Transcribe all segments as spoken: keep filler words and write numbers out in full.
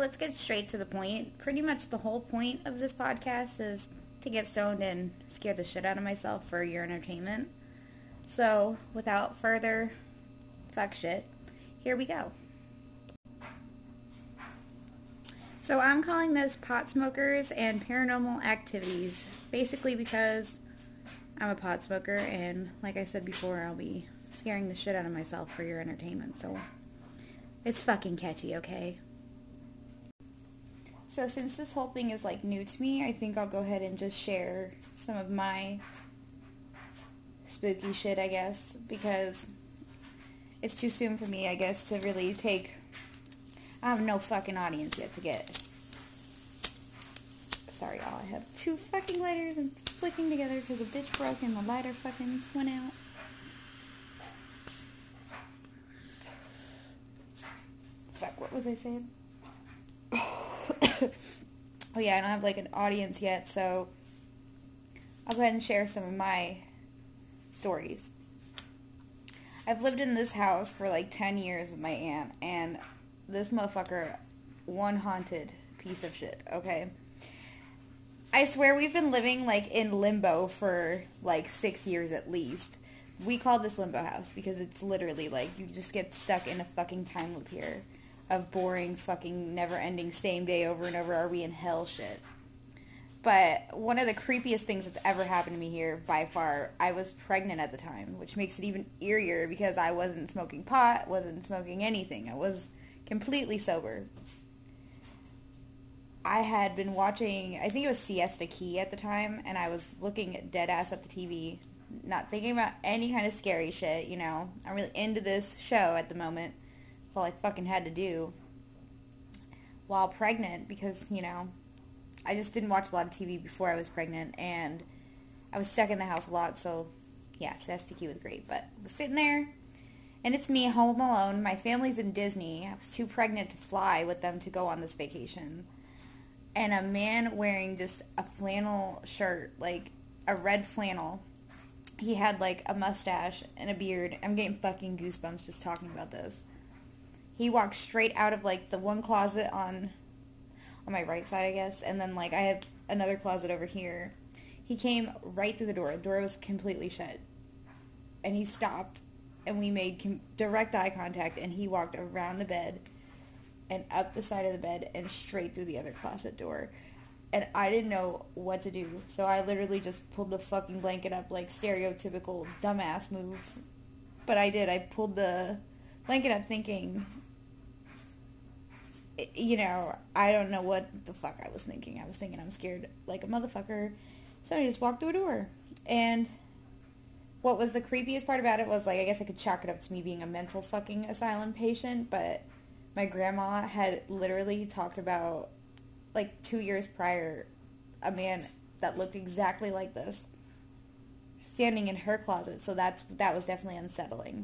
let's get straight to the point. Pretty much the whole point of this podcast is to get stoned and scare the shit out of myself for your entertainment. So, without further fuck shit, here we go. So I'm calling this pot smokers and paranormal activities, basically because I'm a pot smoker, and like I said before, I'll be scaring the shit out of myself for your entertainment, so it's fucking catchy, okay? So since this whole thing is like new to me, I think I'll go ahead and just share some of my spooky shit, I guess, because it's too soon for me, I guess, to really take... I have no fucking audience yet to get. Sorry, y'all. I have two fucking lighters and flicking together because the bitch broke and the lighter fucking went out. Fuck, what was I saying? Oh, yeah, I don't have, like, an audience yet, so I'll go ahead and share some of my stories. I've lived in this house for, like, ten years with my aunt, and... this motherfucker, one haunted piece of shit, okay? I swear we've been living, like, in limbo for, like, six years at least. We call this Limbo House because it's literally, like, you just get stuck in a fucking time loop here of boring, fucking, never-ending, same day over and over, are we in hell shit. But one of the creepiest things that's ever happened to me here, by far, I was pregnant at the time, which makes it even eerier because I wasn't smoking pot, wasn't smoking anything. I was... completely sober. I had been watching, I think it was Siesta Key at the time, and I was looking dead ass at the T V, not thinking about any kind of scary shit, you know. I'm really into this show at the moment. That's all I fucking had to do while pregnant because, you know, I just didn't watch a lot of T V before I was pregnant, and I was stuck in the house a lot, so yeah, Siesta Key was great, but I was sitting there. And it's me, home alone. My family's in Disney. I was too pregnant to fly with them to go on this vacation. And a man wearing just a flannel shirt, like a red flannel. He had like a mustache and a beard. I'm getting fucking goosebumps just talking about this. He walked straight out of like the one closet on on my right side, I guess. And then like I have another closet over here. He came right through the door. The door was completely shut. And he stopped. And we made direct eye contact, and he walked around the bed and up the side of the bed and straight through the other closet door. And I didn't know what to do, so I literally just pulled the fucking blanket up, like, stereotypical dumbass move. But I did. I pulled the blanket up thinking, you know, I don't know what the fuck I was thinking. I was thinking I'm scared like a motherfucker. So I just walked through a door, and... what was the creepiest part about it was, like, I guess I could chalk it up to me being a mental fucking asylum patient, but my grandma had literally talked about, like, two years prior, a man that looked exactly like this standing in her closet, so that's, that was definitely unsettling.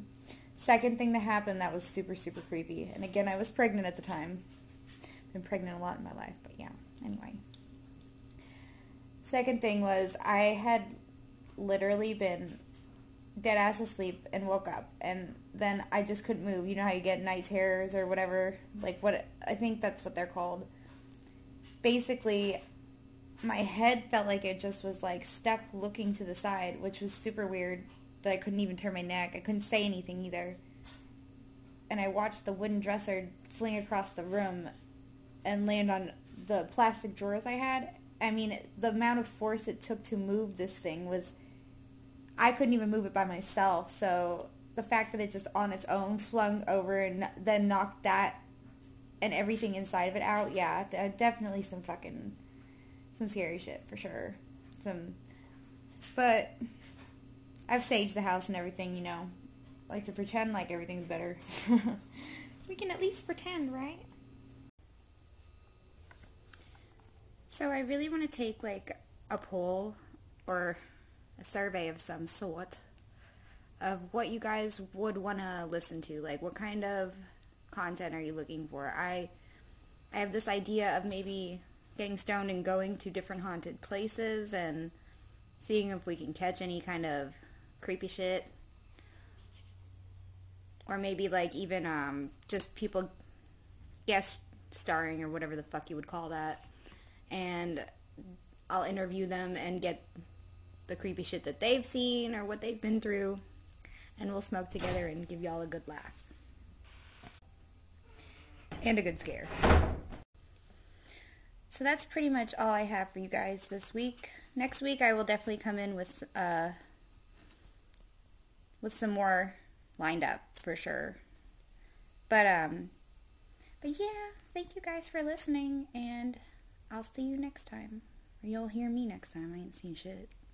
Second thing that happened that was super, super creepy, and again, I was pregnant at the time. I've been pregnant a lot in my life, but yeah, anyway. Second thing was I had literally been... dead ass asleep and woke up, and then I just couldn't move. You know how you get night terrors or whatever, like what I think that's what they're called. Basically, my head felt like it just was like stuck looking to the side, which was super weird that I couldn't even turn my neck. I couldn't say anything either. And I watched the wooden dresser fling across the room and land on the plastic drawers I had. I mean, the amount of force it took to move this thing was... I couldn't even move it by myself, so the fact that it just on its own flung over and then knocked that and everything inside of it out, yeah, definitely some fucking, some scary shit for sure. Some, but I've saged the house and everything, you know, I like to pretend like everything's better. We can at least pretend, right? So I really want to take, like, a poll or... a survey of some sort of what you guys would want to listen to. Like, what kind of content are you looking for? I I have this idea of maybe getting stoned and going to different haunted places and seeing if we can catch any kind of creepy shit. Or maybe, like, even um just people guess starring or whatever the fuck you would call that, and I'll interview them and get the creepy shit that they've seen or what they've been through, and we'll smoke together and give y'all a good laugh. And a good scare. So that's pretty much all I have for you guys this week. Next week I will definitely come in with uh, with some more lined up for sure. But um, but yeah, thank you guys for listening, and I'll see you next time. Or you'll hear me next time. I ain't seen shit.